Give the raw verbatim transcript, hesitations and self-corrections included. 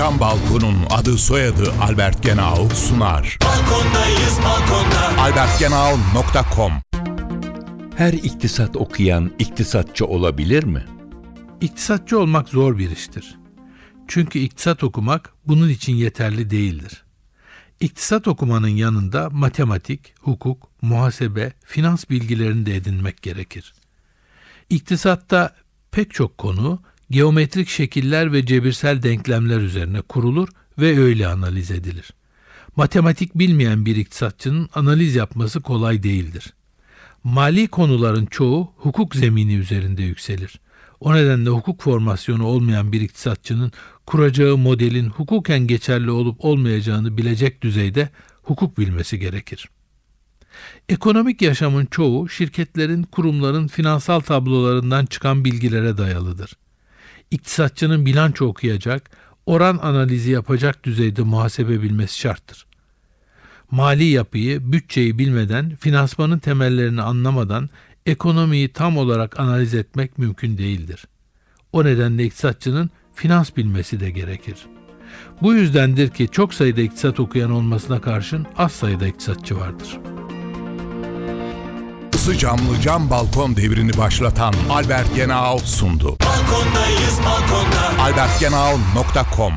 Cam Balkon'un adı soyadı Albert Genau sunar. Balkondayız balkonda. albert genau nokta com. Her iktisat okuyan iktisatçı olabilir mi? İktisatçı olmak zor bir iştir. Çünkü iktisat okumak bunun için yeterli değildir. İktisat okumanın yanında matematik, hukuk, muhasebe, finans bilgilerini de edinmek gerekir. İktisatta pek çok konu geometrik şekiller ve cebirsel denklemler üzerine kurulur ve öyle analiz edilir. Matematik bilmeyen bir iktisatçının analiz yapması kolay değildir. Mali konuların çoğu hukuk zemini üzerinde yükselir. O nedenle hukuk formasyonu olmayan bir iktisatçının kuracağı modelin hukuken geçerli olup olmayacağını bilecek düzeyde hukuk bilmesi gerekir. Ekonomik yaşamın çoğu şirketlerin, kurumların finansal tablolarından çıkan bilgilere dayalıdır. İktisatçının bilanço okuyacak, oran analizi yapacak düzeyde muhasebe bilmesi şarttır. Mali yapıyı, bütçeyi bilmeden, finansmanın temellerini anlamadan ekonomiyi tam olarak analiz etmek mümkün değildir. O nedenle iktisatçının finans bilmesi de gerekir. Bu yüzdendir ki çok sayıda iktisat okuyan olmasına karşın az sayıda iktisatçı vardır. Isı camlı cam balkon devrini başlatan Albert Genau sundu. Balkondayız balkonda. albert genau nokta com